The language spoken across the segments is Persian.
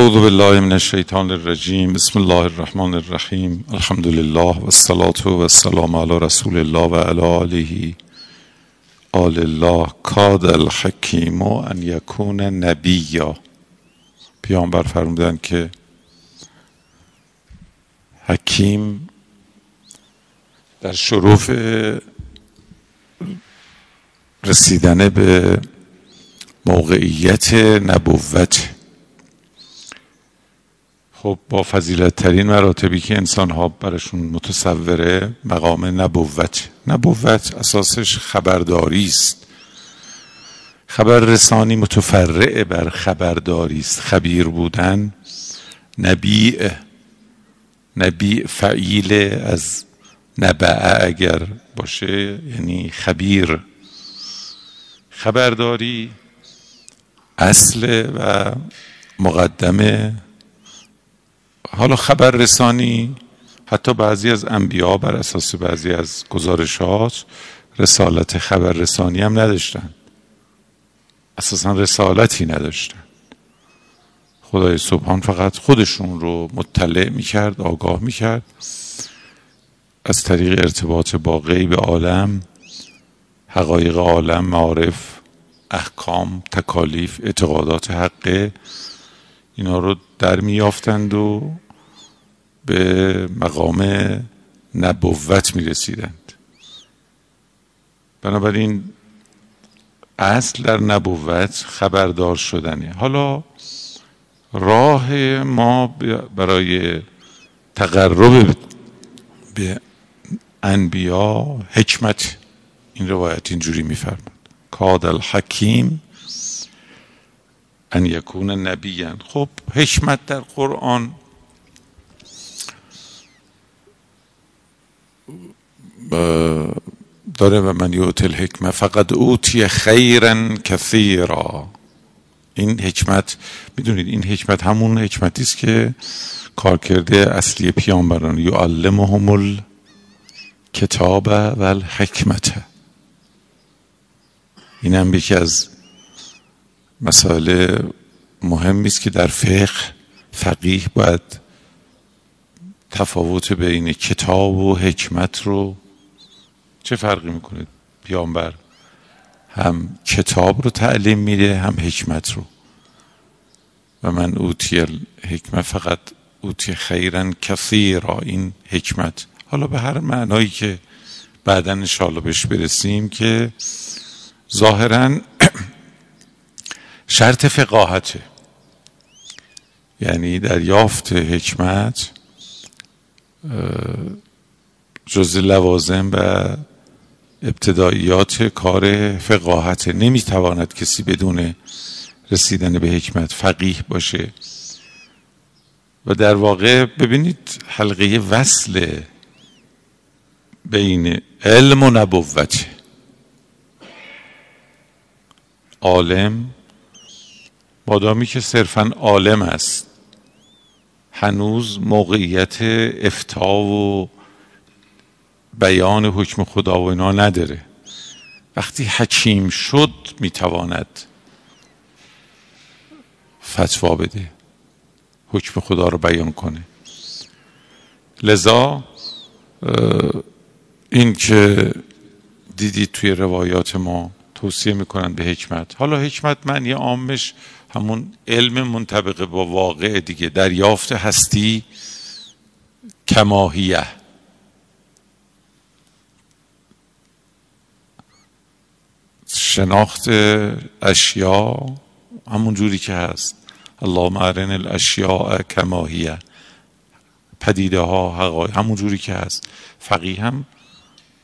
اعوذ بالله من الشیطان الرجیم. بسم الله الرحمن الرحیم. الحمد لله و الصلاة و السلام علی رسول الله و علی آله آل الله. کاد الحکیم ان یکون نبیا. پیامبر فرمودن که حکیم در شرف رسیدن به موقعیت نبوت. خب با فضیلت ترین مراتبی که انسان ها برشون متصوره مقام نبوت اساسش خبرداری است. خبررسانی متفرع بر خبرداری است. خبیر بودن نبیع فعیل از نبع اگر باشه یعنی خبیر. خبرداری اصل و مقدمه. حالا خبر رسانی حتی بعضی از انبیا بر اساس بعضی از گزارشات رسالت خبر رسانی هم نداشتن، اساسا رسالتی نداشتن. خدای سبحان فقط خودشون رو مطلع میکرد، آگاه میکرد از طریق ارتباط با غیب عالم، حقایق عالم، معارف، احکام، تکالیف، اعتقادات حقه. اینا رو در میافتند و به مقام نبوت میرسیدند. بنابراین اصل در نبوت خبردار شدنه. حالا راه ما برای تقرب به انبیا حکمت. این روایت اینجوری میفرماد کاد الحکیم ان یکون نبیاً. خب حکمت در قرآن داره و من یؤتی الحکمه فقد اوتی خیرا کثیرا. این حکمت، میدونید این حکمت همون حکمتی است که کارکرده اصلی پیامبران یعلمهم الکتاب و الحکمه. اینم یکی از مسئله مهمی است که در فقیه باید تفاوت بین کتاب و حکمت رو، چه فرقی میکنه؟ پیامبر هم کتاب رو تعلیم میده هم حکمت رو. و من اوتی الحکمه فقط اوتی خیرا کثیرا. این حکمت حالا به هر معنایی که بعداً ان شاءالله بهش برسیم که ظاهراً شرط فقاهته، یعنی دریافت حکمت جز لوازم و ابتدائیات کار فقاهته. نمیتواند کسی بدون رسیدن به حکمت فقیه باشه. و در واقع ببینید حلقه وصل بین علم و نبوت. عالم آدمی که صرفاً عالم است هنوز موقعیت افتا و بیان حکم خدا و اینا نداره. وقتی حکیم شد میتواند فتوا بده، حکم خدا رو بیان کنه. لذا این که دیدید توی روایات ما توصیه میکنن به حکمت. حالا حکمت معنی عامش همون علم منطبق با واقع دیگه، دریافت هستی کماهیه. شناخت اشیا همون جوری که هست. اللهم ارنا الاشیاء کماهیه. پدیده ها حقایق همون جوری که هست. فقیه هم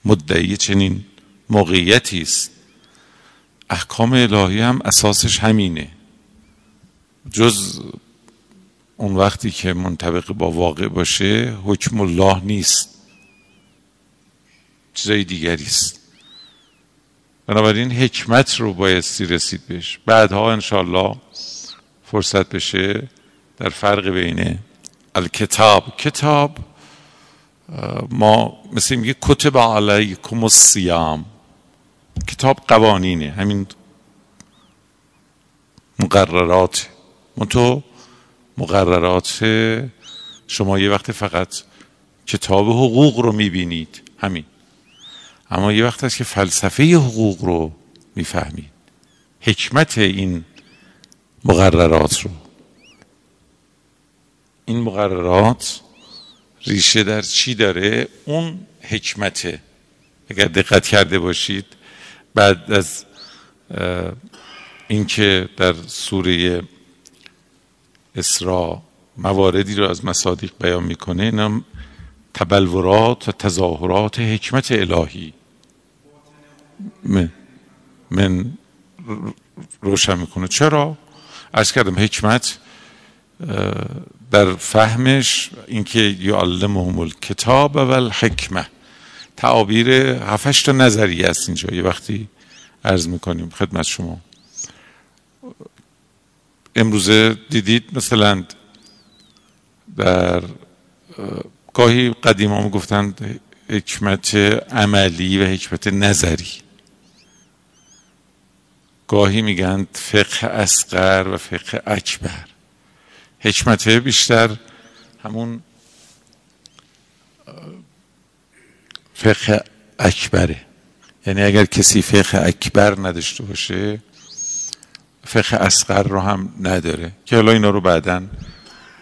مدعی چنین موقعیتی است. احکام الهی هم اساسش همینه، جز اون وقتی که منطبق با واقع باشه حکم الله نیست، چیزای دیگری است. بنابراین حکمت رو بایستی رسید بهش. بعدها انشاءالله فرصت بشه در فرق بین کتاب ما مثل میگه کتب علیکم الصیام. کتاب قوانینه، همین مقررات. منتو مقررات شما یه وقت فقط کتاب حقوق رو میبینید، همین. اما یه وقت هست که فلسفه حقوق رو میفهمید، حکمت این مقررات رو. این مقررات ریشه در چی داره؟ اون حکمته. اگر دقت کرده باشید، بعد از اینکه در سوره اسراء مواردی رو از مصادیق بیان میکنه، اینم تبلورات و تظاهرات حکمت الهی من روشن میکنه. چرا؟ عرض کردم حکمت در فهمش، اینکه یعلمهم الکتاب و الحکمه، تعابیر 7-8 تا نظریه است اینجا. یه وقتی عرض میکنیم خدمت شما، امروزه دیدید مثلا در گاهی قدیما میگفتند حکمت عملی و حکمت نظری، گاهی میگن فقه اصغر و فقه اکبر. حکمت بیشتر همون فقه اکبره، یعنی اگر کسی فقه اکبر نداشته باشه فقه اصغر رو هم نداره، که حالا اینا رو بعداً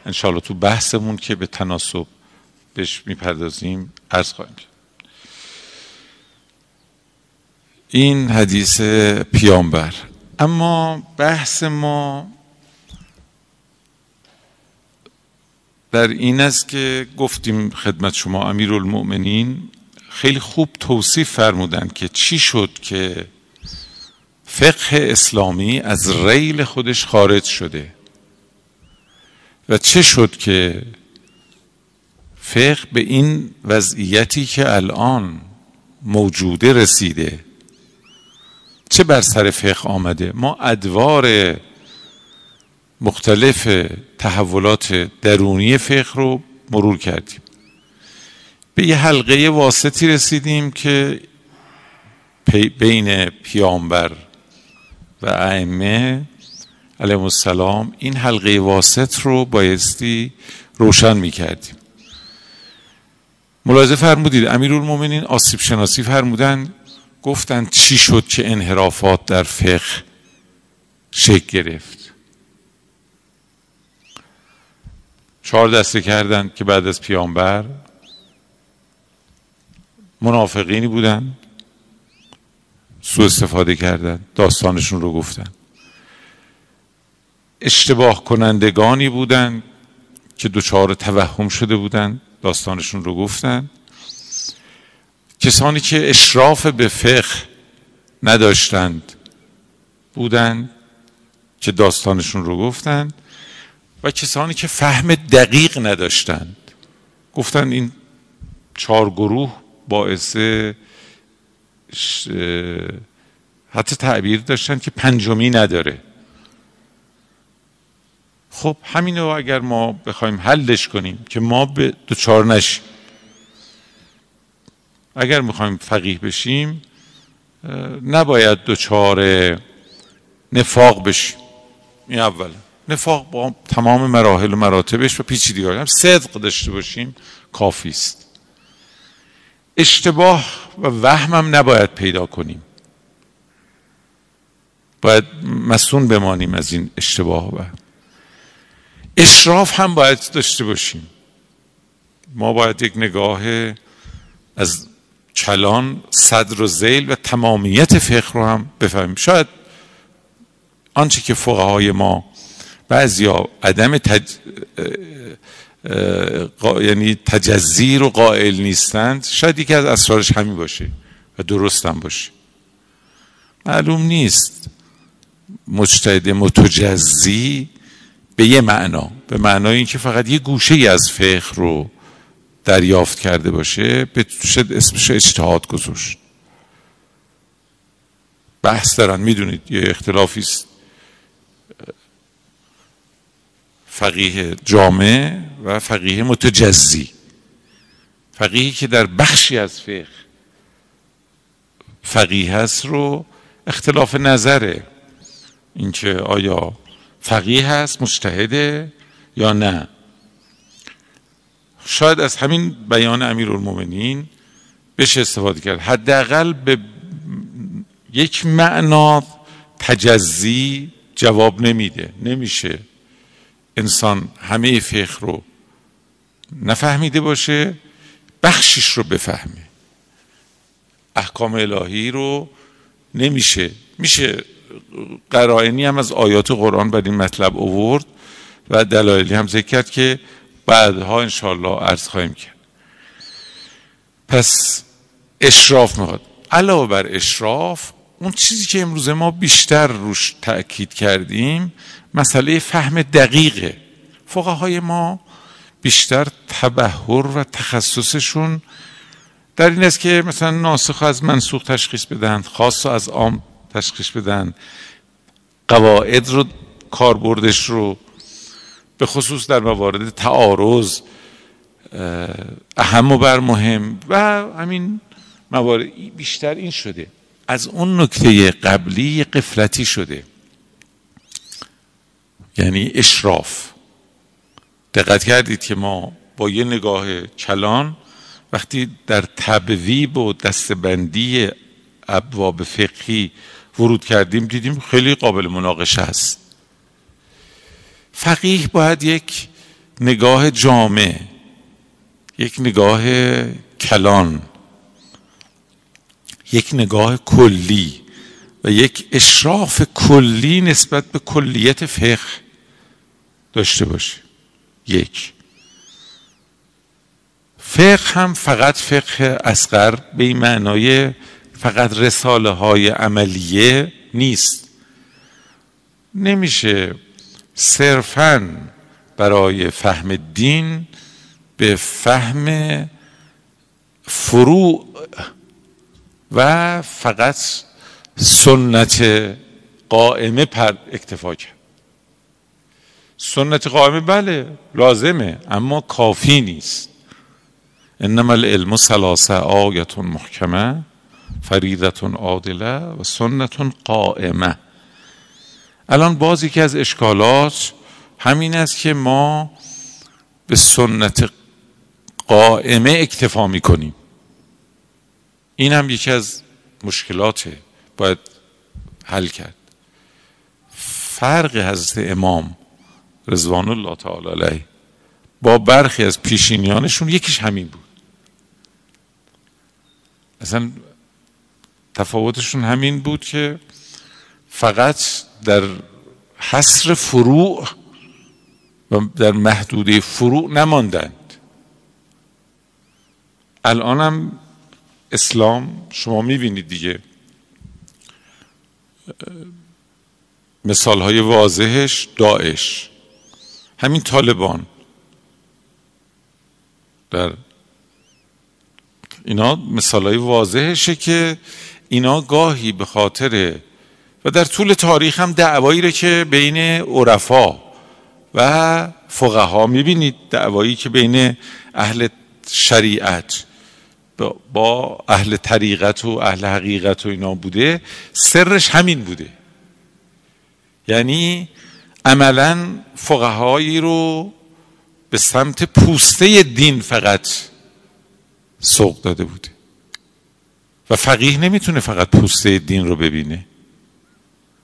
انشاءالله تو بحثمون که به تناسب بهش میپردازیم عرض خواهیم کرد. این حدیث پیامبر. اما بحث ما در این است که گفتیم خدمت شما امیرالمؤمنین خیلی خوب توصیف فرمودند که چی شد که فقه اسلامی از ریل خودش خارج شده و چه شد که فقه به این وضعیتی که الان موجوده رسیده. چه بر سر فقه آمده؟ ما ادوار مختلف تحولات درونی فقه رو مرور کردیم، به یه حلقه واسطی رسیدیم که بین پیامبر و ائمه علیهم السلام این حلقه واسط رو بایستی روشن میکردیم. ملاحظه فرمودید امیرالمومنین آسیب شناسی فرمودن، گفتن چی شد که انحرافات در فقه شکل گرفت. 4 دسته کردن که بعد از پیامبر منافقینی بودن، سوء استفاده کردن، داستانشون رو گفتن. اشتباه کنندگانی بودن که دچار توهم شده بودن، داستانشون رو گفتن. کسانی که اشراف به فقه نداشتند بودن که داستانشون رو گفتن، و کسانی که فهم دقیق نداشتند. گفتن این 4 گروه باعث حتی تعبیر داشتن که پنجمی نداره. خب همین رو اگر ما بخوایم حلش کنیم که ما به دوچار نشیم، اگر میخوایم فقیه بشیم نباید دوچار نفاق بشیم. این اول، نفاق با تمام مراحل و مراتبش و پیچیدگی‌هاش هم صدق داشته باشیم کافی است. اشتباه و وهمم نباید پیدا کنیم، باید مسون بمانیم از این اشتباه و اشراف هم باید داشته باشیم. ما باید یک نگاه از کلان، صدر و ذیل و تمامیت فقه رو هم بفهمیم. شاید آنچه که فقهای ما بعضیا عدم یعنی تجزیر و قائل نیستند، شاید یکی از اسرارش همین باشه و درست هم باشه. معلوم نیست مجتهد متجزی به یه معنا، به معنای اینکه فقط یه گوشه ای از فقه رو دریافت کرده باشه، بشه اسمش اجتهاد گذاشت. بحث دارن، میدونید یه اختلافی است فقیه جامع و فقیه متجزی. فقیهی که در بخشی از فقه فقیه هست رو اختلاف نظره، اینکه آیا فقیه هست، مجتهده، یا نه؟ شاید از همین بیان امیرالمومنین بشه استفاده کرد، حداقل به یک معنا تجزی جواب نمیده. نمیشه انسان همه فقه رو نفهمیده باشه، بخشش رو بفهمه. احکام الهی رو نمیشه، میشه قرائنی هم از آیات قرآن بر این مطلب آورد و دلایلی هم ذکر کرد که بعدها انشاءالله عرض خواهیم کرد. پس اشراف میخواد. علاوه بر اشراف، اون چیزی که امروز ما بیشتر روش تأکید کردیم مسئله فهم دقیقه. فقهای ما بیشتر تبحر و تخصصشون در این است که مثلا ناسخ از منسوخ تشخیص بدن، خاص از عام تشخیص بدن، قواعد رو، کاربردش رو، به خصوص در موارد تعارض، اهم و بر مهم و همین موارد، بیشتر این شده. از اون نکته قبلی قفلتی شده، یعنی اشراف. دقت کردید که ما با یه نگاه کلان وقتی در تبویب و دستبندی ابواب فقهی ورود کردیم دیدیم خیلی قابل مناقشه است. فقیه باید یک نگاه جامع، یک نگاه کلان، یک نگاه کلی و یک اشراف کلی نسبت به کلیت فقه داشته باشه. یک، فقه هم فقط فقه اصغر به این معنای فقط رساله های عملیه نیست. نمیشه صرفاً برای فهم دین به فهم فروع و فقط سنت قائمه اکتفا کرد. سنت قائمه بله لازمه، اما کافی نیست. انما العلم ثلاثه، آیه محکمه، فریضه عادله و سنت قائمه. الان باز یکی از اشکالات همین است که ما به سنت قائمه اکتفا میکنیم. این هم یکی از مشکلاته، باید حل کرد. فرق حضرت امام رضوان الله تعالی علیه با برخی از پیشینیانشون یکیش همین بود. اصلا تفاوتشون همین بود که فقط در حصر فروع و در محدوده فروع نماندند. الان هم اسلام شما میبینید دیگه، مثالهای واضحش داعش، همین طالبان، در اینا مثالهای واضحشه که اینا گاهی به خاطر و در طول تاریخ هم دعوایی رو که بین عرفا و فقها میبینید، دعوایی که بین اهل شریعت با اهل طریقت و اهل حقیقت و اینا بوده، سرش همین بوده. یعنی عملا فقهایی رو به سمت پوسته دین فقط سوق داده بوده و فقیه نمیتونه فقط پوسته دین رو ببینه.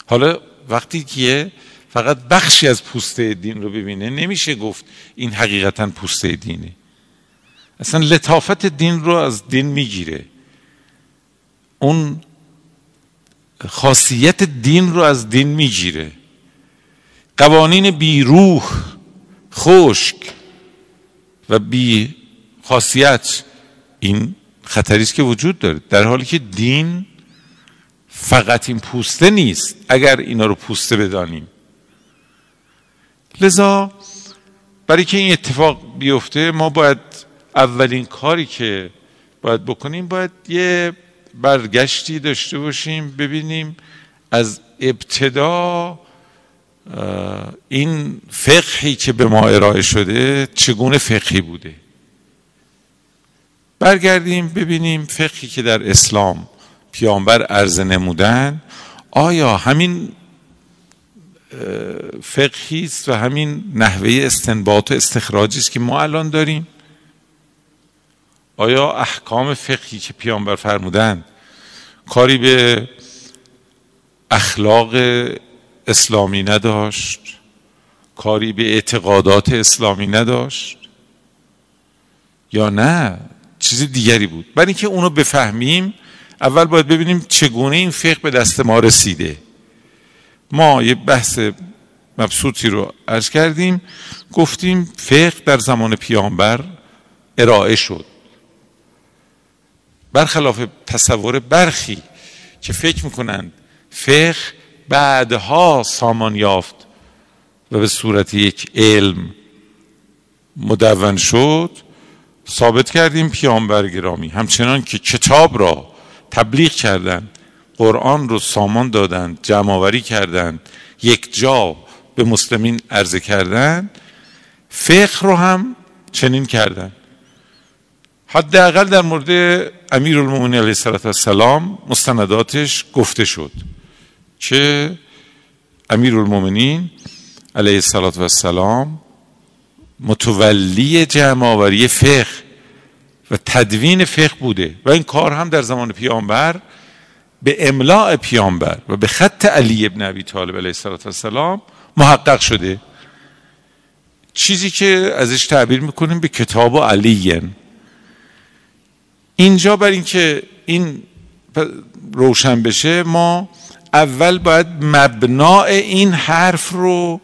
حالا وقتی که فقط بخشی از پوسته دین رو ببینه نمیشه گفت این حقیقتا پوسته دینه. اصلا لطافت دین رو از دین میگیره، اون خاصیت دین رو از دین میگیره. قوانین بی روح، خشک و بی خاصیت، این خطری است که وجود داره، در حالی که دین فقط این پوسته نیست اگر اینا رو پوسته بدانیم. لذا برای که این اتفاق بیفته ما باید اولین کاری که باید بکنیم، باید یه برگشتی داشته باشیم ببینیم از ابتدا این فقهی که به ما ارائه شده چگونه فقهی بوده. برگردیم ببینیم فقهی که در اسلام پیامبر عرض نمودن آیا همین فقهی است و همین نحوه استنباط و استخراجی است که ما الان داریم. آیا احکام فقهی که پیامبر فرمودند کاری به اخلاق اسلامی نداشت، کاری به اعتقادات اسلامی نداشت، یا نه چیز دیگری بود؟ برای اینکه اونو بفهمیم اول باید ببینیم چگونه این فقه به دست ما رسیده. ما یه بحث مبسوطی رو عرض کردیم، گفتیم فقه در زمان پیامبر ارائه شد، برخلاف تصور برخی که فکر میکنند فقه بعدها سامان یافت و به صورت یک علم مدون شد. ثابت کردیم پیامبر گرامی همچنان که کتاب را تبلیغ کردند، قرآن رو سامان دادند، جمع‌آوری کردند، یک جا به مسلمین عرضه کردند، فقه رو هم چنین کردند. حداقل در مورد امیرالمومنین علیه السلام مستنداتش گفته شد که امیرالمومنین علیه السلام متولی جمع‌آوری فقه و تدوین فقه بوده و این کار هم در زمان پیامبر به املاء پیامبر و به خط علی ابن ابی طالب علیه السلام محقق شده. چیزی که ازش تعبیر میکنیم به کتاب و علیین. اینجا برای اینکه این روشن بشه ما اول باید مبنای این حرف رو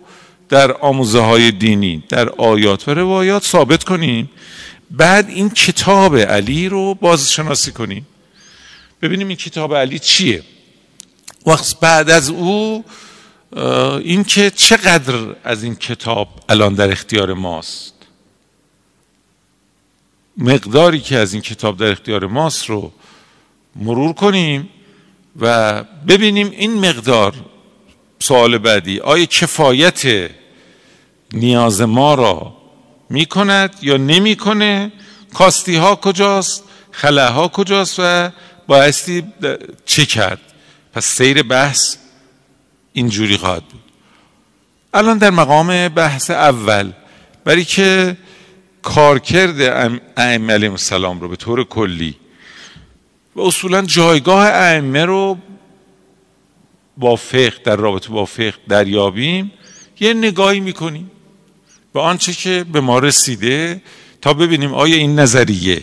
در آموزه های دینی، در آیات و روایات ثابت کنیم، بعد این کتاب علی رو بازشناسی کنیم، ببینیم این کتاب علی چیه، وقت بعد از او این که چقدر از این کتاب الان در اختیار ماست، مقداری که از این کتاب در اختیار ماست رو مرور کنیم و ببینیم این مقدار، سوال بعدی، آیا کفایت نیاز ما را می کند یا نمی کنه، کاستی ها کجاست، خلاها کجاست و بایستی چه کرد. پس سیر بحث اینجوری خواهد بود. الان در مقام بحث اول، برای که کارکرد ائمه علیهم السلام رو به طور کلی و اصولا جایگاه ائمه رو با فقه، در رابطه با فقه دریابیم، یه نگاهی میکنیم به آنچه که به ما رسیده تا ببینیم آیا این نظریه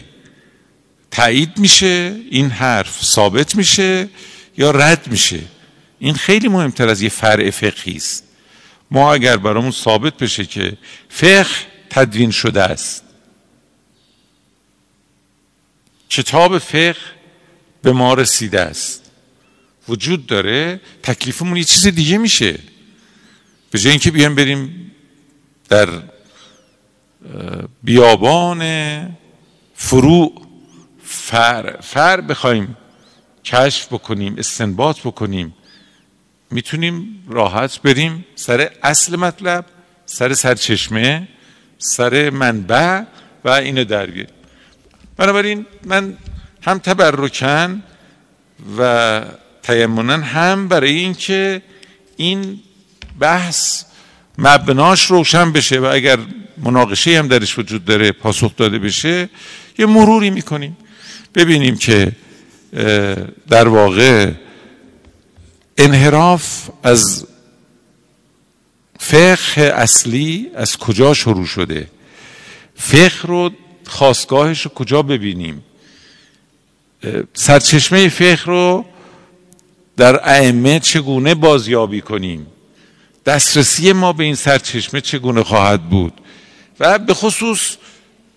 تایید میشه، این حرف ثابت میشه یا رد میشه. این خیلی مهمتر از یه فرع فقهی است. ما اگر برامون ثابت بشه که فقه تدوین شده است، کتاب فقه به ما رسیده است، وجود داره، تکلیفمون یه چیز دیگه میشه. به جای اینکه بیایم بریم در بیابان فروع فر بخوایم کشف بکنیم، استنباط بکنیم، میتونیم راحت بریم سر اصل مطلب، سر سرچشمه، سر منبع و اینو در بیاریم. بنابراین من هم تبرکن و تیمنا هم برای اینکه این بحث مبناش روشن بشه و اگر مناقشه هم درش وجود داره پاسخ داده بشه، یه مروری میکنیم ببینیم که در واقع انحراف از فقه اصلی از کجا شروع شده، فقه رو خاستگاهش رو کجا ببینیم، سرچشمه فقه رو در ائمه چگونه بازیابی کنیم، دسترسی ما به این سرچشمه چگونه خواهد بود. و به خصوص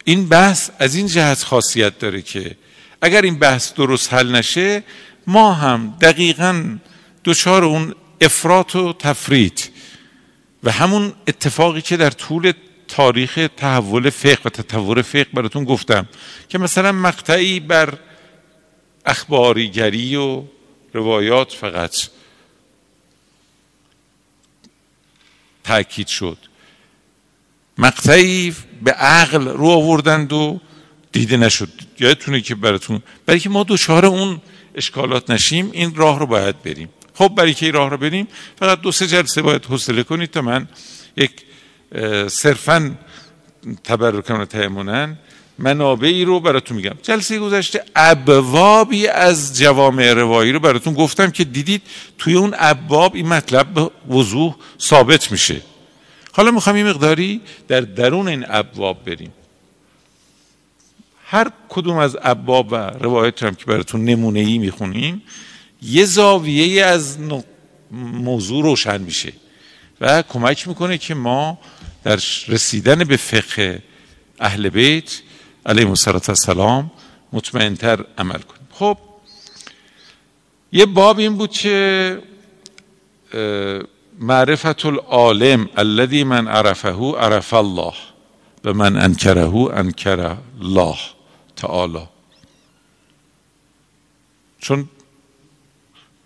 این بحث از این جهت خاصیت داره که اگر این بحث درست حل نشه، ما هم دقیقاً دچار اون افراط و تفریط و همون اتفاقی که در طول تاریخ تحول فقه و تطور فقه براتون گفتم که مثلا مقطعی بر اخباریگری و روایات فقط تأکید شد، مقطعی به عقل رو آوردند و دیده نشد. یادتونه که براتون، برای که ما دوچار اون اشکالات نشیم این راه رو باید بریم. خب برای که راه را بریم فقط 2-3 جلسه باید حوصله کنید تا من یک صرفاً تبرکان و تیمونن منابعی رو براتون میگم. جلسه گذشته ابوابی از جوامع روایی رو براتون گفتم که دیدید توی اون ابواب این مطلب به وضوح ثابت میشه. حالا میخوام این مقداری در درون این ابواب بریم. هر کدوم از ابواب و روایت هم که براتون نمونه‌ای میخونیم یه زاویه از موضوع روشن میشه و کمک میکنه که ما در رسیدن به فقه اهل بیت علیهم السلام مطمئنتر عمل کنیم. خب یه باب این بود که معرفت العالم الذی من عرفه عرف الله و من انکره انکر الله تعالی. چون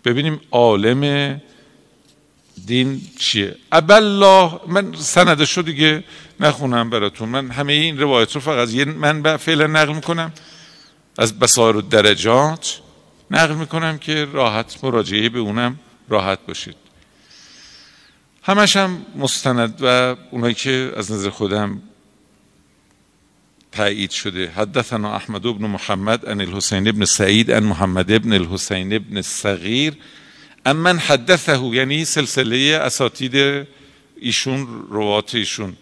ببینیم عالم دین چیه. ابالله، من سندش رو دیگه نخونم براتون، من همه این روایت رو فقط یه منبع فعلا نقل میکنم، از بصائر الدرجات نقل میکنم که راحت مراجعه به اونم راحت باشید. همش هم مستند و اونایی که از نظر خودم تایید شده. حدثنا احمد بن محمد عن الحسین بن سعید عن محمد بن الحسین بن صغیر امن حدثه، یعنی سلسله اساتید ایشون، روات ایشون،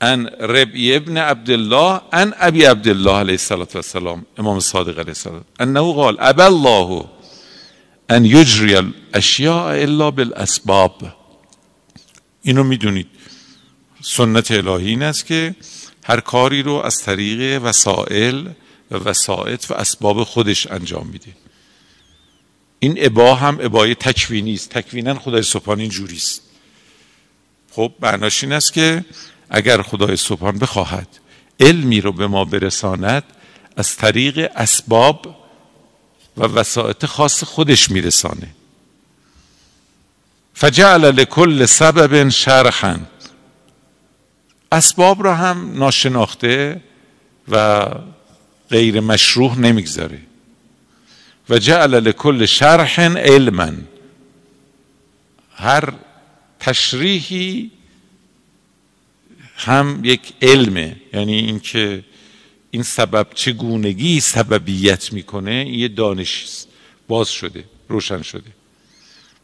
ان ربیع ابن عبدالله ان ابی عبدالله علیه السلام امام صادق علیه السلام انه قال ابى الله ان یجری الاشیاء الا بالاسباب. اینو میدونید سنت الهی این است که هر کاری رو از طریق وسائل و وسائط و اسباب خودش انجام میده. این ابا هم ابای تکوینی است، تکویناً خدای سبحان این جوری است. خب معناش این است که اگر خدای سبحان بخواهد علمی رو به ما برساند از طریق اسباب و وسائط خاص خودش میرسانه. فجعل لكل سبب شرحا، اسباب را هم ناشناخته و غیر مشروح نمیگذاره. و جعل لکل شرح علما، هر تشریحی هم یک علمه، یعنی اینکه این سبب چگونگی سببیت میکنه این یه دانشی است، باز شده، روشن شده.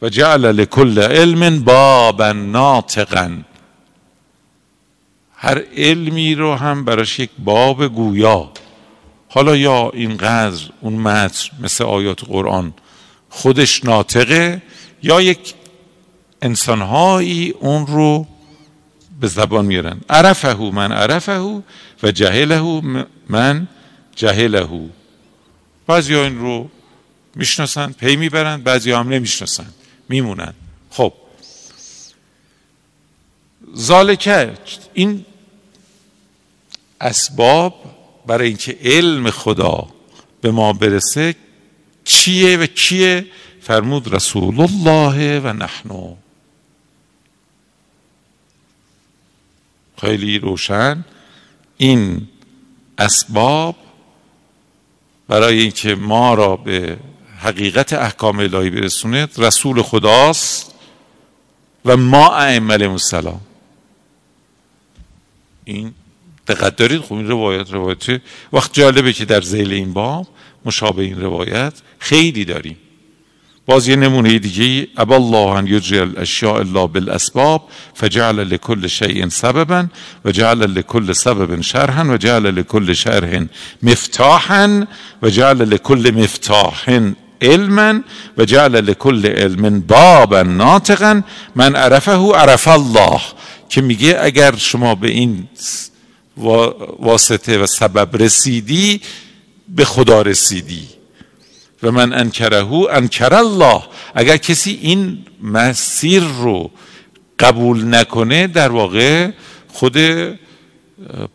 و جعل لکل علم بابا ناطقا، هر علمی رو هم براش یک باب گویا. حالا یا اینقدر اون متن مثل آیات قرآن خودش ناطقه، یا یک انسانهایی اون رو به زبان میارن. عرفه من عرفه و جهله من جهله. بعضی ها این رو میشناسن، پی میبرن، بعضی ها هم نمیشناسن، میمونن. خب ذالکه، این اسباب برای اینکه علم خدا به ما برسه چیه و کیه؟ فرمود رسول الله و نحنو. خیلی روشن این اسباب برای اینکه ما را به حقیقت احکام الهی برسونه رسول خداست و ما ائمه علیهم السلام. این دقت دارید. خب این روایت وقت جالبه که در ذیل این باب مشابه این روایت خیلی داریم. باز یه نمونه دیگه، ابى الله ان یجری الاشیاء الا بالاسباب فجعل لكل شیء سببا و جعل لكل سبب شرحا و جعل لكل شرح مفتاحا و جعل لكل مفتاح علما و جعل لكل علم بابا ناطقا من عرفه عرف الله، که میگه اگر شما به این واسطه و سبب رسیدی به خدا رسیدی. و من انکرهو انکر الله، اگر کسی این مسیر رو قبول نکنه در واقع خود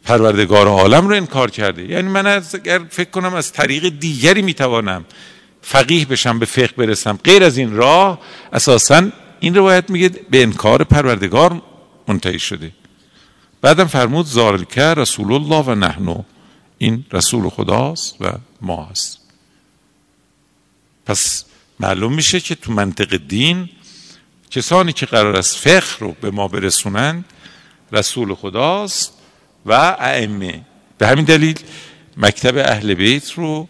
پروردگار عالم رو انکار کرده. یعنی من اگر فکر کنم از طریق دیگری میتوانم فقیه بشم به فقه برسم غیر از این راه، اساساً این روایت میگه به انکار پروردگار منتهی شده. بعدم فرمود ذالک رسول الله و نحنو، این رسول خداست و ما هست. پس معلوم میشه که تو منطق دین کسانی که قرار است فقه رو به ما برسونند رسول خداست و ائمه. به همین دلیل مکتب اهل بیت رو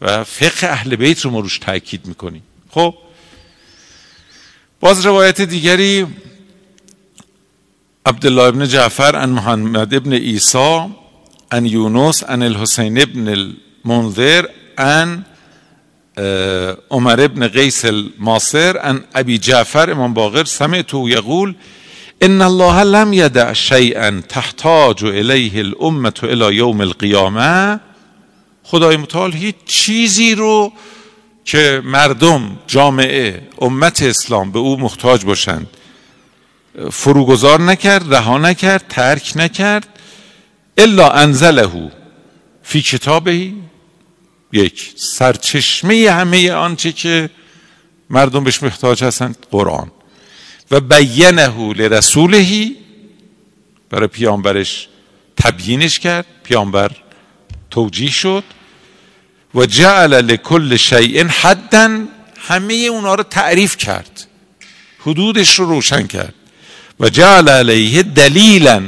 و فقه اهل بیت رو ما روش تاکید میکنیم. خب باز روایت دیگری، عبدالله ابن جعفر عن محمد ابن عیسی عن یونس عن الحسین ابن المنذر عن عمر ابن قیس الماصر عن ابی جعفر امام باقر سمعت یقول ان الله لم یدع شیئا تحتاج الیه الامه الی یوم القیامه. خدای متعال هیچ چیزی رو که مردم، جامعه، امت اسلام به او محتاج باشند فروگذار نکرد، رها نکرد، ترک نکرد. الا انزله فی کتابه، یک سرچشمه همه آنچه که مردم بهش محتاج هستند قرآن، و بینه لرسوله، برای پیامبرش تبیینش کرد، پیامبر توجیه شد، و جعل لکل شیء حدا، همه اونا رو تعریف کرد، حدودش رو روشن کرد، و جعل علیه دلیلا،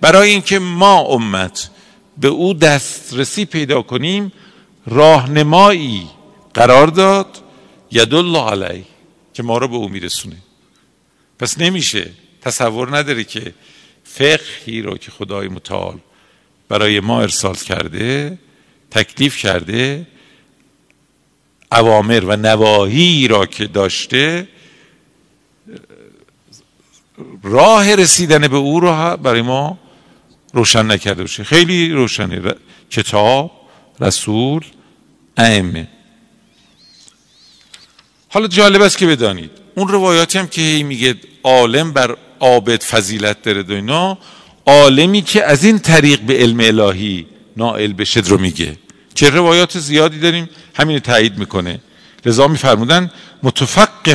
برای اینکه ما امت به او دسترسی پیدا کنیم راهنمایی قرار داد، یدالله علیه، که ما رو به او میرسونه. پس نمیشه تصور نداره که فقهی رو که خدای متعال برای ما ارسال کرده، تکلیف کرده، اوامر و نواهی را که داشته، راه رسیدن به او را برای ما روشن نکرده باشه. خیلی روشنه، کتاب، رسول، ائمه. حالا جالب است که بدانید اون روایاتی هم که هی میگه عالم بر عابد فضیلت داره و اینا، عالمی که از این طریق به علم الهی نائل بشد رو میگه، که روایات زیادی داریم همین تایید میکنه. لذا میفرمودن متفقه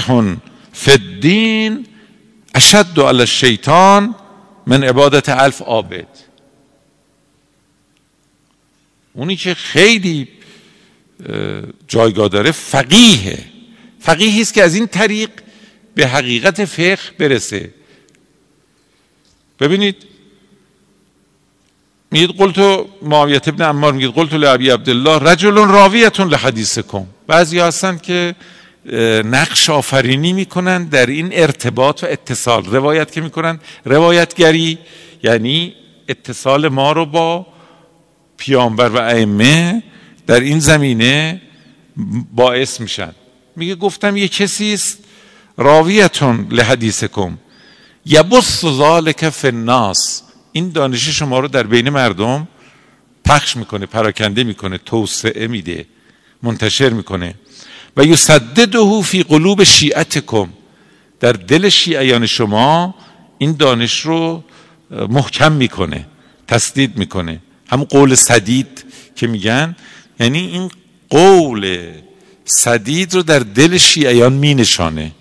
فی الدین اشد علی الشیطان من عبادت الف عابد. اونی که خیلی جایگاه داره فقیهه، فقیهی است که از این طریق به حقیقت فقه برسه. ببینید میگید قلتو، معاویه ابن عمار میگید قلتو لعبی عبدالله رجلون راویتون لحدیثکم. بعضی هستن که نقش آفرینی میکنن در این ارتباط و اتصال، روایت که میکنن روایتگری، یعنی اتصال ما رو با پیامبر و ائمه در این زمینه باعث میشن. میگه گفتم یه کسی است راویتون لحدیثکم یبث ذلک فی الناس، این دانش شما رو در بین مردم پخش میکنه، پراکنده میکنه، توسعه میده، منتشر میکنه، و یسدده فی قلوب شیعتکم، در دل شیعیان شما این دانش رو محکم میکنه، تسدید میکنه، هم قول سدید که میگن، یعنی این قول سدید رو در دل شیعیان مینشانه.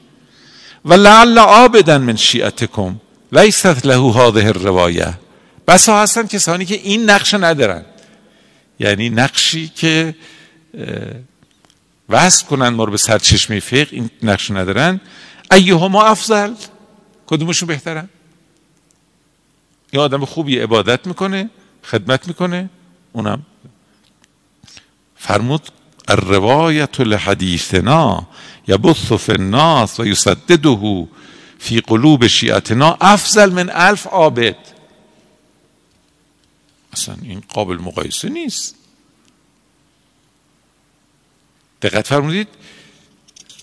و لعل عابدا من شیعتکم لیست له هذه الروایه، بسا هستن کسانی که این نقش ندارن، یعنی نقشی که وصف کنن ما رو به سرچشمه فقه، این نقش ندارن. ایهما افضل، کدومشون بهترن؟ یه آدم خوبی عبادت میکنه، خدمت میکنه، اونم فرمود الروایت لحدیثنا یبث فی الناس و یسدده فی قلوب شیعتنا افضل من الف عابد. اصلا این قابل مقایسه نیست. دقت فرمودید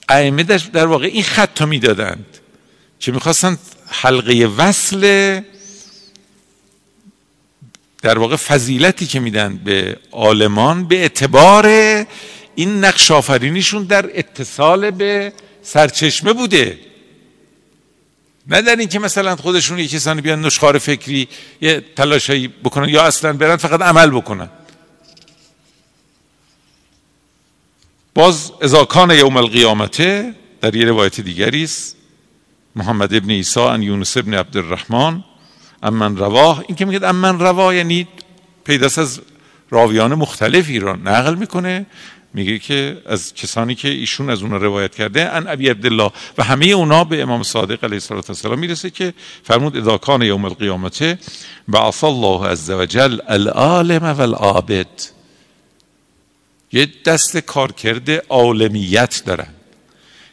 ائمه در واقع این خط رو میدادند که میخواستند حلقه وصل، در واقع فضیلتی که میدن به عالمان به اعتبار این نقش آفرینیشون در اتصال به سرچشمه بوده، نه در این که مثلا خودشون یک کسانی بیان نشخوار فکری یه تلاشایی بکنن، یا اصلا برن فقط عمل بکنن. باز اذاکان یوم القیامته، در یه روایت دیگری است، محمد ابن عیسی عن یونس ابن عبدالرحمن امن رواه، این که میگه امن رواه یعنی پیداست از راویان مختلفی را نقل میکنه، میگه که از کسانی که ایشون از اونا روایت کرده ان ابی عبدالله و همه اونا به امام صادق علیه السلام میرسه که فرمود اذا کان یوم القیامه بعث الله عزوجل العالم والعابد. یه دست کارکرد عالمیت دارن،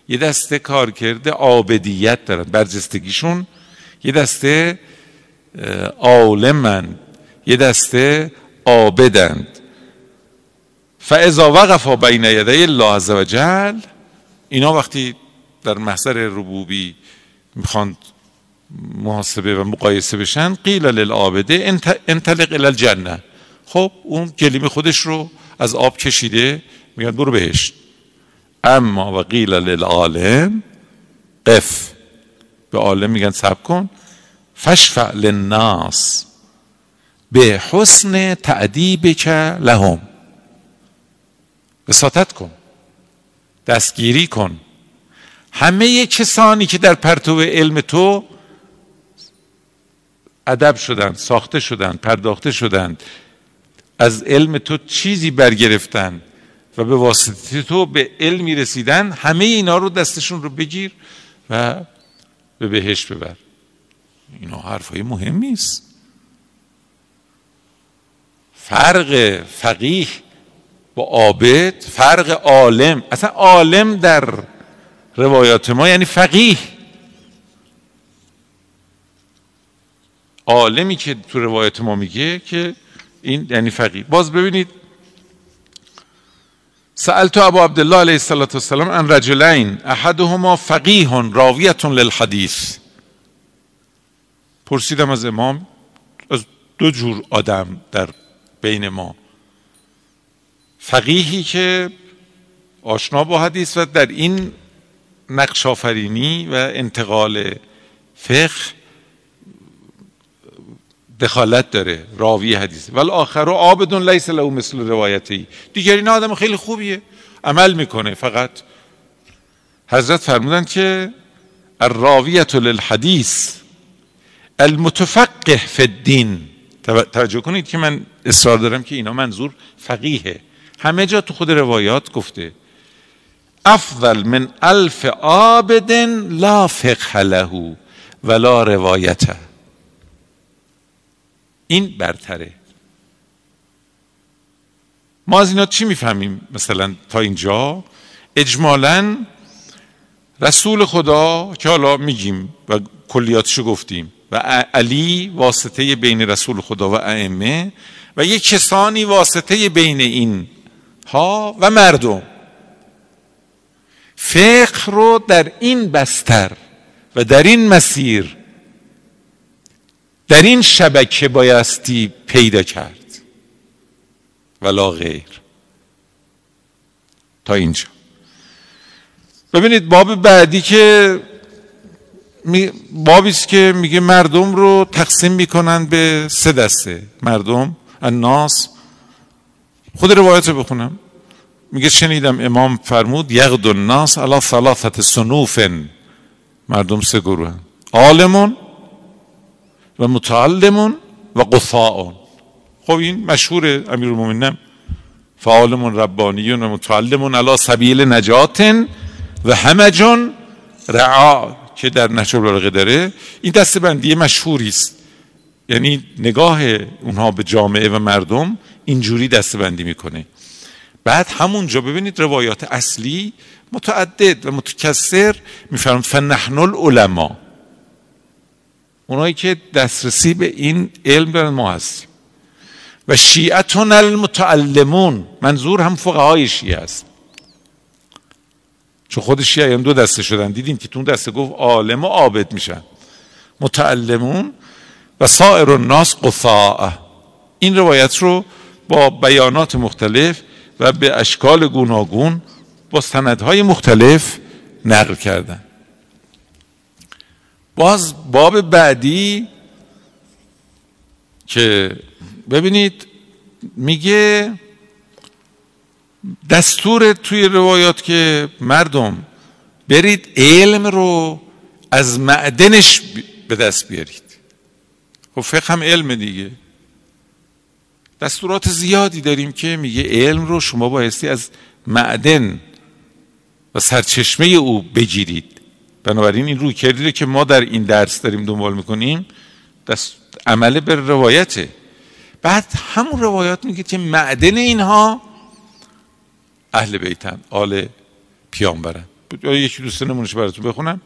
یه دست کارکرد عابدیت دارن، برجستگیشون یه دسته عالمند یه دسته عابدند. فاذا وقفا بین یدی الله عز وجل، اینا وقتی در محضر ربوبی میخوان محاسبه و مقایسه بشن، قیل للعابده انطلق الی الجنه، خب اون گلیم خودش رو از آب کشیده میگن برو بهشت. اما و قیل للعالم قف، به عالم میگن صبر کن، فشفع للناس به حسن تعذیبک لهم، وساطت کن، دستگیری کن همه کسانی که در پرتو علم تو ادب شدند، ساخته شدند، پرداخته شدند، از علم تو چیزی برگرفتند و به واسطه تو به علمی رسیدن، همه اینا رو دستشون رو بگیر و به بهشت ببر. اینا حرفای مهمی است. فرق فقیه با عابد، فرق عالم، اصلا عالم در روایات ما یعنی فقیه. عالمی که تو روایات ما میگه که این یعنی فقیه. باز ببینید، سألت ابا عبدالله علیه السلام عن رجلین احدهما فقیه راویة للحدیث، پرسیدم از امام از دو جور آدم در بین ما، فقیهی که آشنا با حدیث و در این نقش آفرینی و انتقال فقه دخالت داره، راوی حدیث، ولی آخر عابد لیس له مثل روایتی، دیگر این آدم خیلی خوبیه عمل میکنه. فقط حضرت فرمودند که الراویة للحدیث المتفقه فی الدین. توجه کنید که من اصرار دارم که اینا منظور فقیهه، همه جا تو خود روایات گفته افضل من الف عابد لا فقه له ولا روایته، این برتره. ما از اینا چی میفهمیم؟ مثلا تا اینجا اجمالا رسول خدا که حالا میگیم و کلیاتشو گفتیم و علی واسطه بین رسول خدا و ائمه و یک کسانی واسطه بین این ها و مردم، فقه رو در این بستر و در این مسیر در این شبکه بایستی پیدا کرد و لا غیر. تا اینجا ببینید باب بعدی که بابی است که میگه مردم رو تقسیم میکنن به سه دسته. مردم الناس، خود روایت رو بخونم، میگه شنیدم امام فرمود یغدو الناس علی ثلاثه صنوف، مردم سه گروه هستند، عالمون و متعلمون و قصاون. خب این مشهور امیرالمومنین، فعالمون ربانیون و متعلمون علی سبیل نجاتن و همجون رعا، که در نهج البلاغه داره. این دسته بندی مشهوری است، یعنی نگاه اونها به جامعه و مردم اینجوری دسته بندی میکنه. بعد همونجا ببینید روایات اصلی متعدد و متکثر میفرم فنحن العلماء، اونایی که دسترسی به این علم دارن ما هستیم، و شیعتون المتعلمون، منظور هم فقهای شیعه است، چون خود شیعیان دو دسته شدن، دیدیم که تون دسته گفت عالم و عابد میشن، متعلمون و سایر الناس قصاء. این روایت رو با بیانات مختلف و به اشکال گوناگون با سندهای مختلف نقل کردن. باز باب بعدی که ببینید میگه دستور توی روایات که مردم برید علم رو از معدنش به دست بیارید. خب فقه هم علم دیگه، دستورات زیادی داریم که میگه علم رو شما بایستی از معدن و سرچشمه او بگیرید. بنابراین این رویکردی که ما در این درس داریم دنبال میکنیم عمل بر روایته. بعد همون روایات میگه که معدن اینها اهل بیتن، آل پیامبرن. یکی دوسته نمونش براتون بخونم.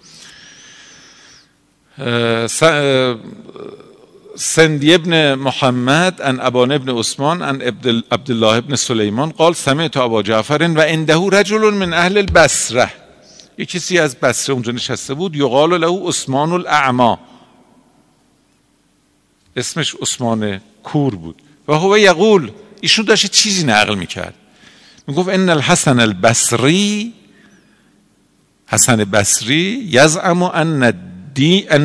سندی ابن محمد ان ابان ابن عثمان ان عبدالله ابن سلیمان قال سمعت ابا جعفر و عنده رجل من اهل البصره، یک کسی از بصره اونجا نشسته بود، یقال له عثمان الاعمى، اسمش عثمان کور بود، و هو یقول، ایشون داشت چیزی نقل میکرد، میگفت ان الحسن البصری، حسن بصری یزعم ان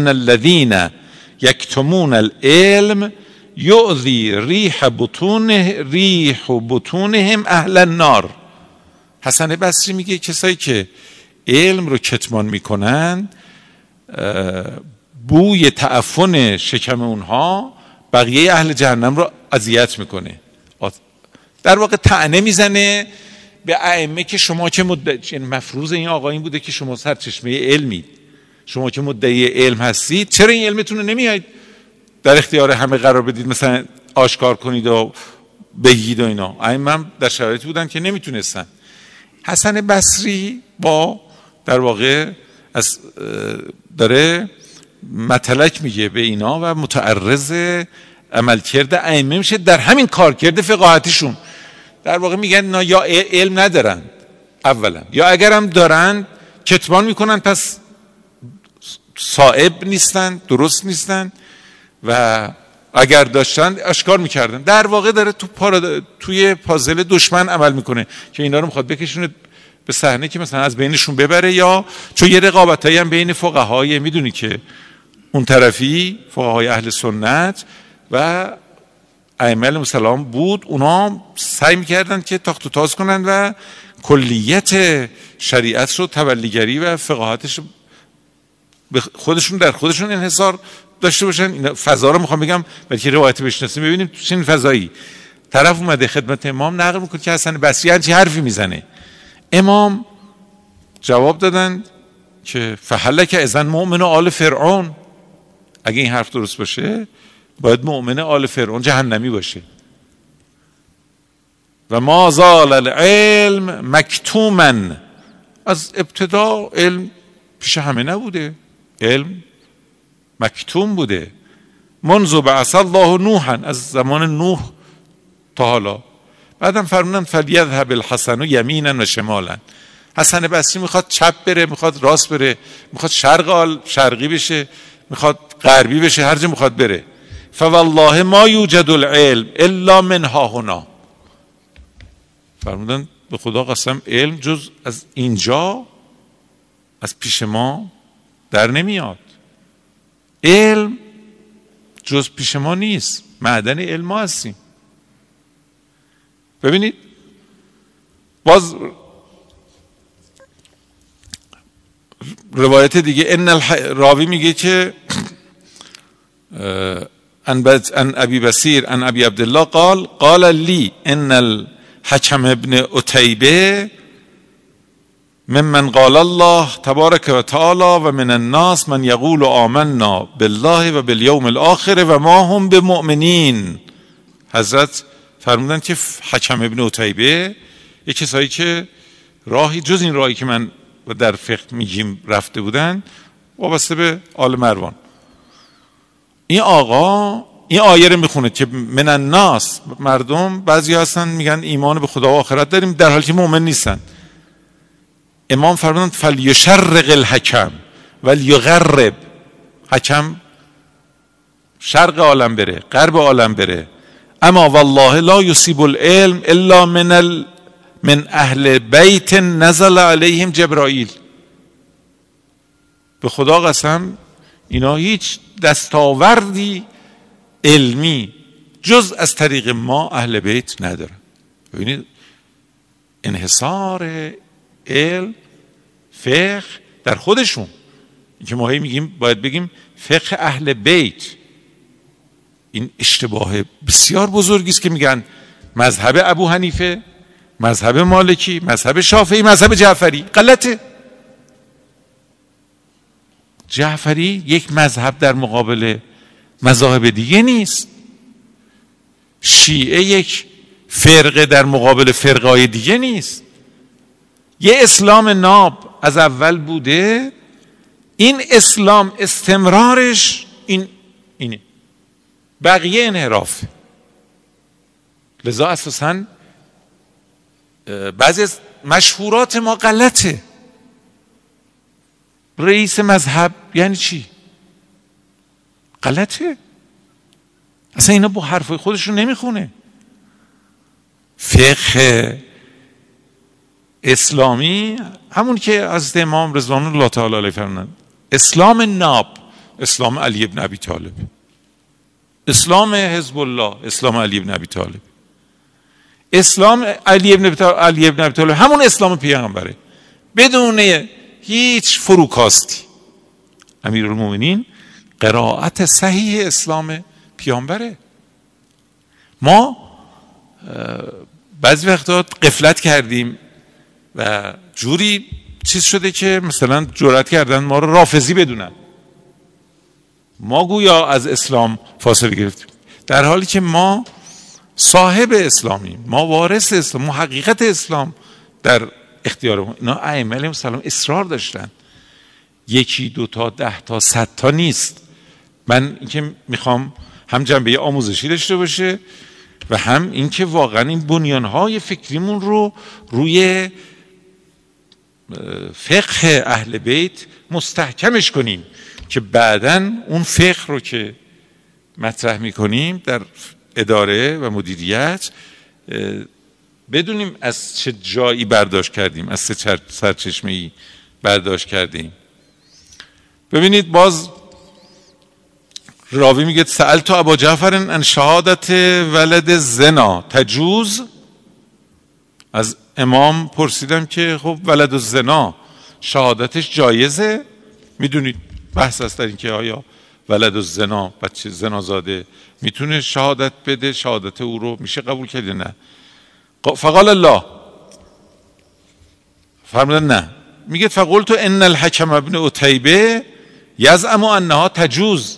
الذین یکتمون العلم یؤذی ریح بطونهم اهل النار. حسن بصری میگه کسایی که علم رو کتمان میکنند بوی تعفن شکم اونها بقیه اهل جهنم رو اذیت میکنه. در واقع طعنه میزنه به ائمه که شما که یعنی مفروض این آقا این بوده که شما سرچشمه علمید، شما که مدعی علم هستید چرا این علمتون رو نمیایید در اختیار همه قرار بدید، مثلا آشکار کنید و بگید و اینا. ائمه هم در شرایطی بودن که نمیتونستن. حسن بصری با در واقع از داره متلک میگه به اینا و متعرض عملکرد ائمه میشه در همین کارکرد فقاهتیشون. در واقع میگن اینا یا علم ندارند اولا، یا اگرم دارند کتمان میکنن، پس صائب نیستن، درست نیستن، و اگر داشتن اشکار میکردن. در واقع داره توی پازل دشمن عمل میکنه که اینا رو میخواد بکشونه به صحنه که مثلا از بینشون ببره، یا چون یه رقابتایی هم بین فقهای میدونی که اون طرفی فقهای اهل سنت و ائمه علیهم السلام بود، اونا سعی میکردن که تاخت و تاز کنن و کلیت شریعت رو تولیگری و فقاهتش خودشون در خودشون انحصار داشته باشن. فضا رو میخوام بگم بلکه روایت بشناسیم ببینیم تو چنین فضایی طرف اومده خدمت امام نقل میکنه که حسن بصری هرچی حرفی میزنه، امام جواب دادن که فهلک اذن مؤمن آل فرعون، اگه این حرف درست باشه باید مؤمن آل فرعون جهنمی باشه. و ما زال العلم مکتوما، از ابتدا علم پیش همه نبوده، علم مکتوم بوده. منذ بعث الله نوحا، از زمان نوح تا حالا. بعدم فرمودن فلیذهب الحسن یمینا و شمالا، حسن بصری میخواد چپ بره، میخواد راست بره، میخواد شرقی بشه، میخواد غربی بشه، هر جا میخواد بره. فوالله ما یوجد العلم الا من ها هنا، فرمودن به خدا قسم علم جز از اینجا از پیش ما در نمیاد، علم جز پیش ما نیست، معدن علم ما هستیم. ببینید باز روایت دیگه راوی میگه که ان ابی بصیر ان ابی عبدالله قال قال لی ان الحکم ابن عتیبه ممن قال الله تبارک و تعالی و من الناس من یقول آمنا بالله و بالیوم الاخر و ما هم بمؤمنین. حضرت فرمودن که حکم ابن عتیبه یک کسایی که راهی جز این راهی که من و در فقه میگیم رفته بودن، وابسته به آل مروان. این آقا این آیه رو میخونه که من الناس، مردم بعضی هستن میگن ایمان به خدا و آخرت داریم در حالی که مؤمن نیستن. امام فرمودند فلیشرق الحکم ولیغرب، حکم شرق عالم بره غرب عالم بره. اما والله لا یصیب العلم الا من اهل بیت نزل علیهم جبرائیل، به خدا قسم اینا هیچ دستاوردی علمی جز از طریق ما اهل بیت ندارن. ببینید انحصار علم فقه در خودشون که ما هی میگیم باید بگیم فقه اهل بیت، این اشتباه بسیار بزرگی است که میگن مذهب ابو حنیفه، مذهب مالکی، مذهب شافعی، مذهب جعفری. غلطه. جعفری یک مذهب در مقابل مذاهب دیگه نیست. شیعه یک فرقه در مقابل فرقه‌های دیگه نیست. یه اسلام ناب از اول بوده، این اسلام استمرارش اینه، بقیه انحرافه. لذا اساساً بعضی از مشهورات ما غلطه. رئیس مذهب یعنی چی؟ غلطه. اصلا اینا با حرفای خودشون نمیخونه. فقه اسلامی همون که از امام رضوان الله تعالی علیه فرمودند، اسلام ناب، اسلام علی بن ابی طالب، اسلام حزب الله، اسلام علی بن ابی طالب، اسلام علی بن ابی طالب همون اسلام پیغمبره، بدون هیچ فروکاستی. امیرالمومنین قرائت صحیح اسلام پیامبره. ما بعضی وقتا قفلت کردیم و جوری چیز شده که مثلا جرأت کردن ما رو رافضی بدونن. ما گویا از اسلام فاصله گرفتیم، در حالی که ما صاحب اسلامیم، ما وارث اسلام، ما حقیقت اسلام در اختیار ما. اینا ائمه علیهم السلام اصرار داشتن، یکی دو تا 10 تا 100 تا نیست. من اینکه میخوام هم جنبه آموزشی داشته باشه و هم اینکه واقعا این بنیانهای فکریمون رو روی فقه اهل بیت مستحکمش کنیم که بعداً اون فقه رو که مطرح میکنیم در اداره و مدیریت بدونیم از چه جایی برداشت کردیم، از چه سرچشمه‌ای برداشت کردیم. ببینید باز راوی میگه سألت ابا جعفر عن شهادت ولد زنا تجوز. از امام پرسیدم که خب ولد الزنا شهادتش جایزه؟ میدونید بحث است در این که آیا ولد الزنا، بچه زنازاده، میتونه شهادت بده؟ شهادت او رو میشه قبول کرد یا نه؟ فقال الله، فرمودن نه. میگه فقلت ان الحکم ابن عتیبه یزعم انها تجوز.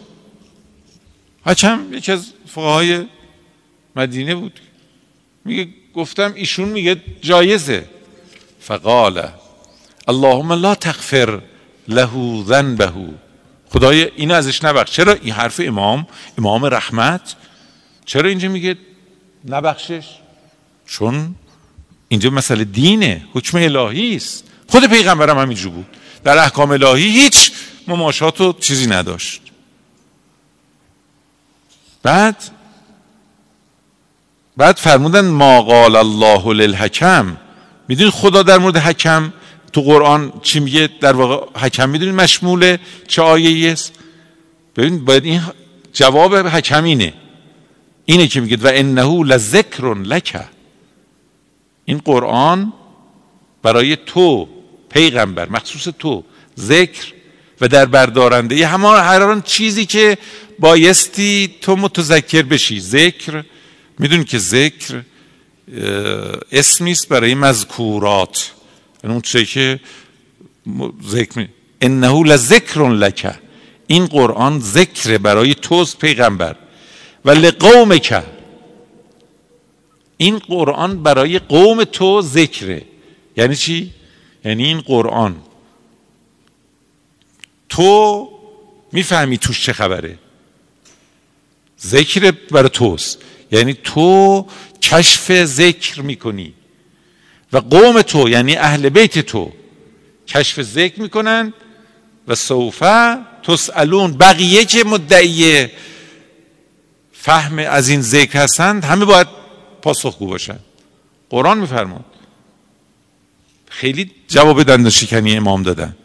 حکم یکی از فقهای مدینه بود، میگه گفتم ایشون میگه جایزه. فقال اللهم لا تغفر له ذنبه، خدای اینو ازش نبخش. چرا این حرف امام رحمت؟ چرا اینجا میگه نبخشش؟ چون اینجا مسئله دینه، حکم الهی است. خود پیغمبرم همینجور بود، در احکام الهی هیچ مماشات و چیزی نداشت. بعد فرمودن ما قال الله للحکم. میدونید خدا در مورد حکم تو قرآن چی میگه؟ در واقع حکم میدونید مشمول چه آیه است؟ ببین باید این جواب حکم اینه که میگه و انه لذکر لک، این قرآن برای تو پیغمبر، مخصوص تو، ذکر و در بردارنده همان هر آن چیزی که بایستی تو متذکر بشی. ذکر میدونی که ذکر اسمیست برای مذکورات، اون چیزی که ذکر. انه لذکر لک، این قرآن ذکر برای توست پیغمبر. و لقومک، این قرآن برای قوم تو ذکره. یعنی چی؟ یعنی این قرآن تو میفهمی توش چه خبره، ذکر برای توست، یعنی تو کشف ذکر میکنی و قوم تو یعنی اهل بیت تو کشف ذکر میکنن. و سوفه تسألون، بقیه که مدعی فهم از این ذکر هستند همه باید پاسخگو باشن. قرآن میفرماد. خیلی جواب دندان شکنی امام دادن.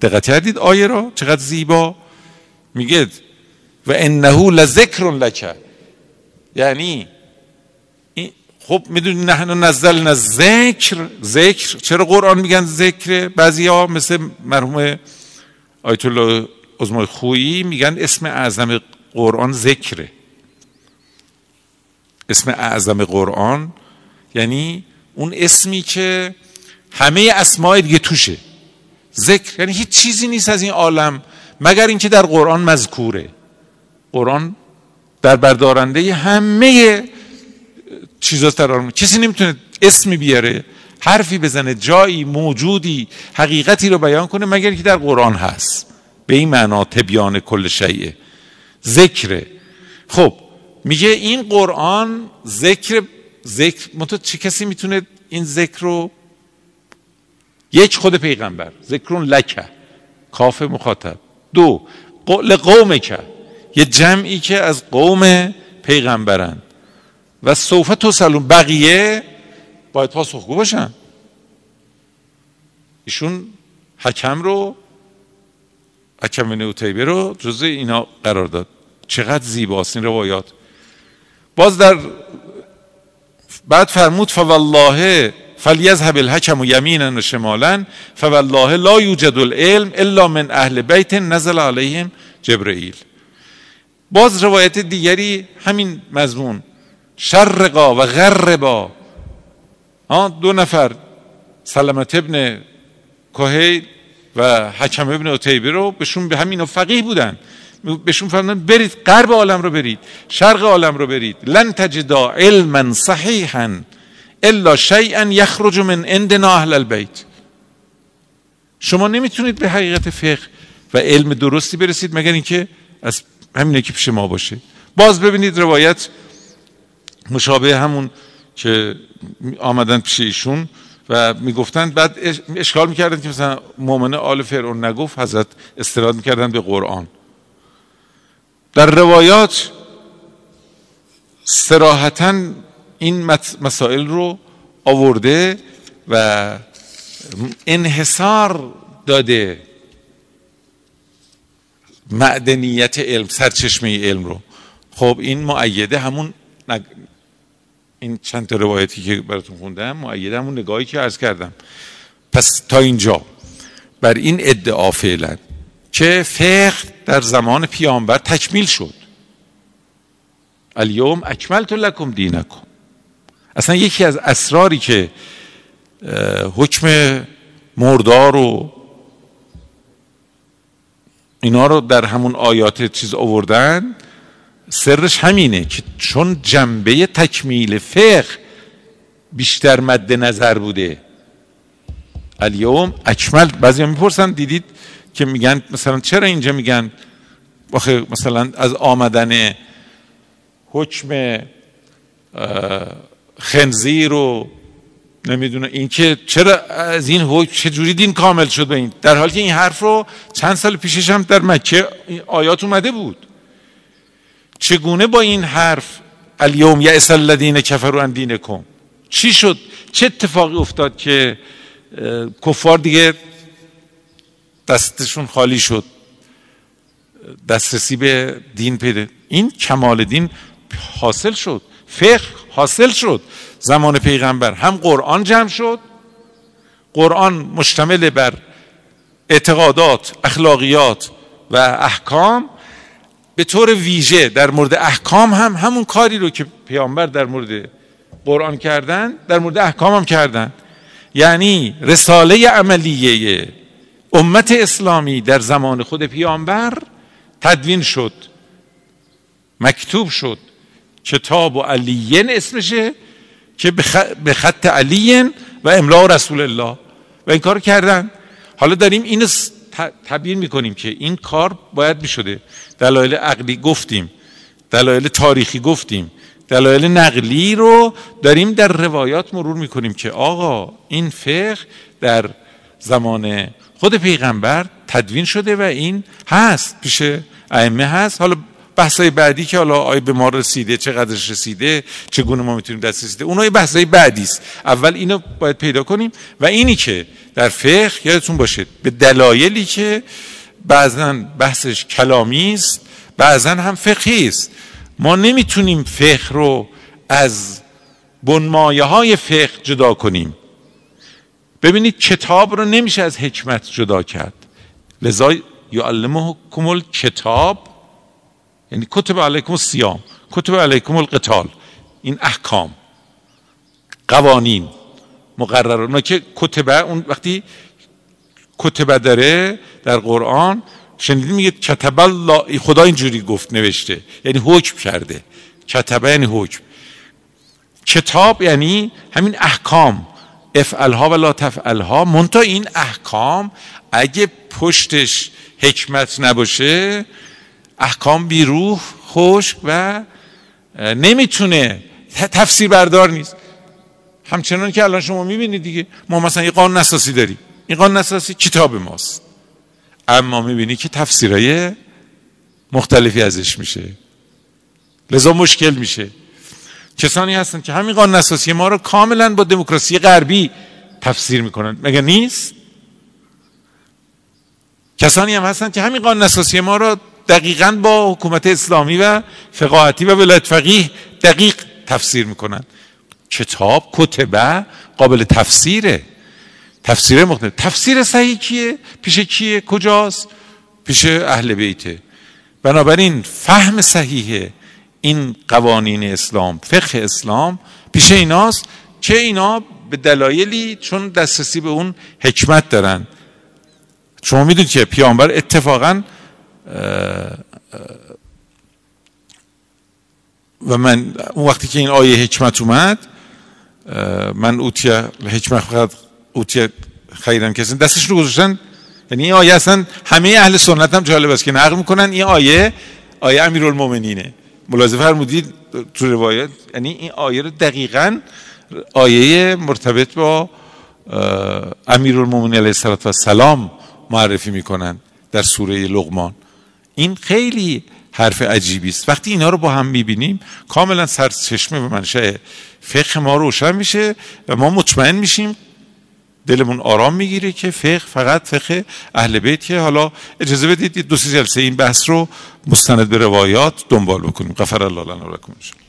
دقت کردید آیه را چقدر زیبا میگه و انه لذکر لک، یعنی خب میدونی نحن نزلنا الذکر. ذکر چرا قرآن میگن ذکر؟ بعضیا مثل مرحوم آیت الله عظمای خویی میگن اسم اعظم قرآن ذکره. اسم اعظم قرآن یعنی اون اسمی که همه اسماء دیگه توشه. ذکر یعنی هیچ چیزی نیست از این عالم مگر اینکه در قرآن مذکوره. قرآن در بردارنده همه چیزاست. کسی نمیتونه اسمی بیاره، حرفی بزنه، جایی موجودی حقیقتی رو بیان کنه مگر اینکه در قرآن هست. به این معنا تبیان کل شیء ذکره. خب میگه این قرآن ذکر منطقه چه کسی میتونه این ذکر رو؟ یک، خود پیغمبر، ذکرون لکه کاف مخاطب. دو، لقومه که یه جمعی که از قوم پیغمبرند و سوفه توسلون، بقیه باید پاسخگو باشن. ایشون حکم بن عتیبه رو جزء اینا قرار داد. چقدر زیباست این روایات. باز در بعد فرمود فوالله فلیذهب الحکم یمینا و شمالا فوالله لا یوجد العلم الا من اهل بیت نزل علیهم جبرئیل. باز روایت دیگری همین مضمون، شرقا و غربا، دو نفر سلمت ابن کهیل و حکم ابن عتیبه رو بهشون، به همین فقیه بودن، بهشون فرمودن برید غرب عالم رو برید، شرق عالم رو برید. لن تجدا علما صحیحا الا شیئا یخرج من عندنا اهل البیت. شما نمیتونید به حقیقت فقه و علم درستی برسید مگر اینکه از همین که پیش ما باشه. باز ببینید روایت مشابه همون که آمدن پیش ایشون و میگفتند، بعد اشکال میکردن که مثلا مؤمن آل فرعون نگفت، حضرت استناد میکردن به قرآن. در روایات صراحتاً این مسائل رو آورده و انحصار داده معدنیت علم، سرچشمه علم رو. خب این مؤیده همون این چند تا روایتی که براتون خوندم مؤیده همون نگاهی که عرض کردم. پس تا اینجا بر این ادعا فعلا که فقه در زمان پیامبر تکمیل شد، الیوم اکملت لکم دینکم. اصلا یکی از اسراری که حکم مردار و اینا رو در همون آیات چیز آوردن، سرش همینه که چون جنبه تکمیل فقه بیشتر مد نظر بوده. الیوم اکمل، بعضیا میپرسن، دیدید که میگن مثلا چرا اینجا میگن واخه مثلا از آمدن حکم خنزیر رو نمیدونه، این که چرا از این حکم چجوری دین کامل شد به این، در حالی که این حرف رو چند سال پیشش هم در مکه آیات اومده بود. چگونه با این حرف الیوم یئس الذین کفروا عن دینکم، چی شد؟ چه اتفاقی افتاد که کفار دیگه دستشون خالی شد، دسترسی به دین پیدا؟ این کمال دین حاصل شد، فقه حاصل شد زمان پیغمبر. هم قرآن جمع شد، قرآن مشتمل بر اعتقادات، اخلاقیات و احکام. به طور ویژه در مورد احکام هم همون کاری رو که پیامبر در مورد قرآن کردن در مورد احکام هم کردن. یعنی رساله عملیه امت اسلامی در زمان خود پیامبر تدوین شد، مکتوب شد، کتاب و علیین اسمشه که به خط علیین و املاء رسول الله، و این کار کردن. حالا داریم اینو تبیین میکنیم که این کار باید میشده. دلایل عقلی گفتیم، دلایل تاریخی گفتیم، دلایل نقلی رو داریم در روایات مرور میکنیم که آقا این فقه در زمان خود پیغمبر تدوین شده و این هست پیش ائمه هست. حالا بحثای بعدی که حالا آیا به ما رسیده، چقدرش رسیده، چگونه ما میتونیم دست رسیده، اونها بحثای بعدی است. اول اینو باید پیدا کنیم. و اینی که در فقه یادتون باشه به دلایلی که بعضا بحثش کلامی است، بعضا هم فقهی است، ما نمیتونیم فقه رو از بنمایه های فقه جدا کنیم. ببینید کتاب رو نمیشه از حکمت جدا کرد، لذا یعلمکم الکتاب یعنی کتب علیکم الصیام، کتب علیکم القتال، این احکام، قوانین، مقرر، اونا که کتبه، اون وقتی کتبه داره در قرآن شنیدید میگه کتب الله، خدا اینجوری گفت، نوشته، یعنی حکم کرده. کتبه یعنی حکم، کتاب یعنی همین احکام، افعلها و لا تفعلها. منتها این احکام اگه پشتش حکمت نباشه، احکام بی روح، خشک و نمیتونه، تفسیر بردار نیست. همچنان که الان شما میبینید دیگه، ما مثلا یه قانون اساسی داریم، این قانون اساسی کتاب ماست، اما میبینی که تفسیرهای مختلفی ازش میشه، لذا مشکل میشه. کسانی هستن که همین قانون اساسی ما رو کاملا با دموکراسی غربی تفسیر میکنن، مگه نیست؟ کسانی هم هستن که همین قانون اساسی ما رو دقیقاً با حکومت اسلامی و فقاهتی و ولایت فقیه دقیق تفسیر میکنن. کتاب، کتبه، قابل تفسیره، تفسیر مختلف. تفسیر صحیح کیه؟ پیش کیه؟ کجاست؟ پیش اهل بیته. بنابراین فهم صحیح این قوانین اسلام، فقه اسلام، پیش ایناست که اینا به دلایلی چون دسترسی به اون حکمت دارن. شما میدونید که پیامبر اتفاقاً و من اون وقتی که این آیه حکمت اومد، من اوتیه حکمت فقط اوتیه خیرن، کسی دستش رو گذاشتن. یعنی این آیه اصلا همه اهل سنت هم جالب است که نقل میکنن، این آیه، آیه امیرالمومنینه. ملاحظه فرمودید تو روایت، یعنی این آیه رو دقیقاً آیه مرتبط با امیرالمومنین علیه السلام معرفی میکنن در سوره لقمان. این خیلی حرف عجیبی است. وقتی اینا رو با هم میبینیم، کاملا سرچشمه و منشأ فقه ما روشن میشه و ما مطمئن میشیم، دلمون آرام میگیره که فقه فقط فقه اهل بیت. که حالا اجازه بدید 2-3 جلسه این بحث رو مستند به روایات دنبال بکنیم. غفر الله لنا و لکم.